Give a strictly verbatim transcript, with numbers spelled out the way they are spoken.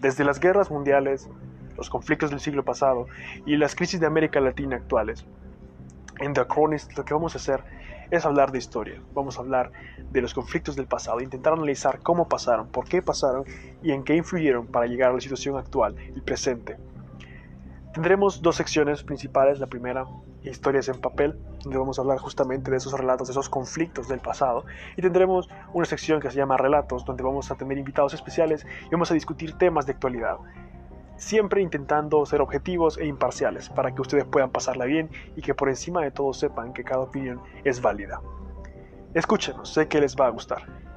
Desde las guerras mundiales, los conflictos del siglo pasado y las crisis de América Latina actuales, en The Chronist lo que vamos a hacer es hablar de historia. Vamos a hablar de los conflictos del pasado, intentar analizar cómo pasaron, por qué pasaron y en qué influyeron para llegar a la situación actual, el presente. Tendremos dos secciones principales. La primera, historias en papel, donde vamos a hablar justamente de esos relatos, de esos conflictos del pasado. Y tendremos una sección que se llama relatos, donde vamos a tener invitados especiales y vamos a discutir temas de actualidad. Siempre intentando ser objetivos e imparciales, para que ustedes puedan pasarla bien y que por encima de todo sepan que cada opinión es válida. Escúchenos, sé que les va a gustar.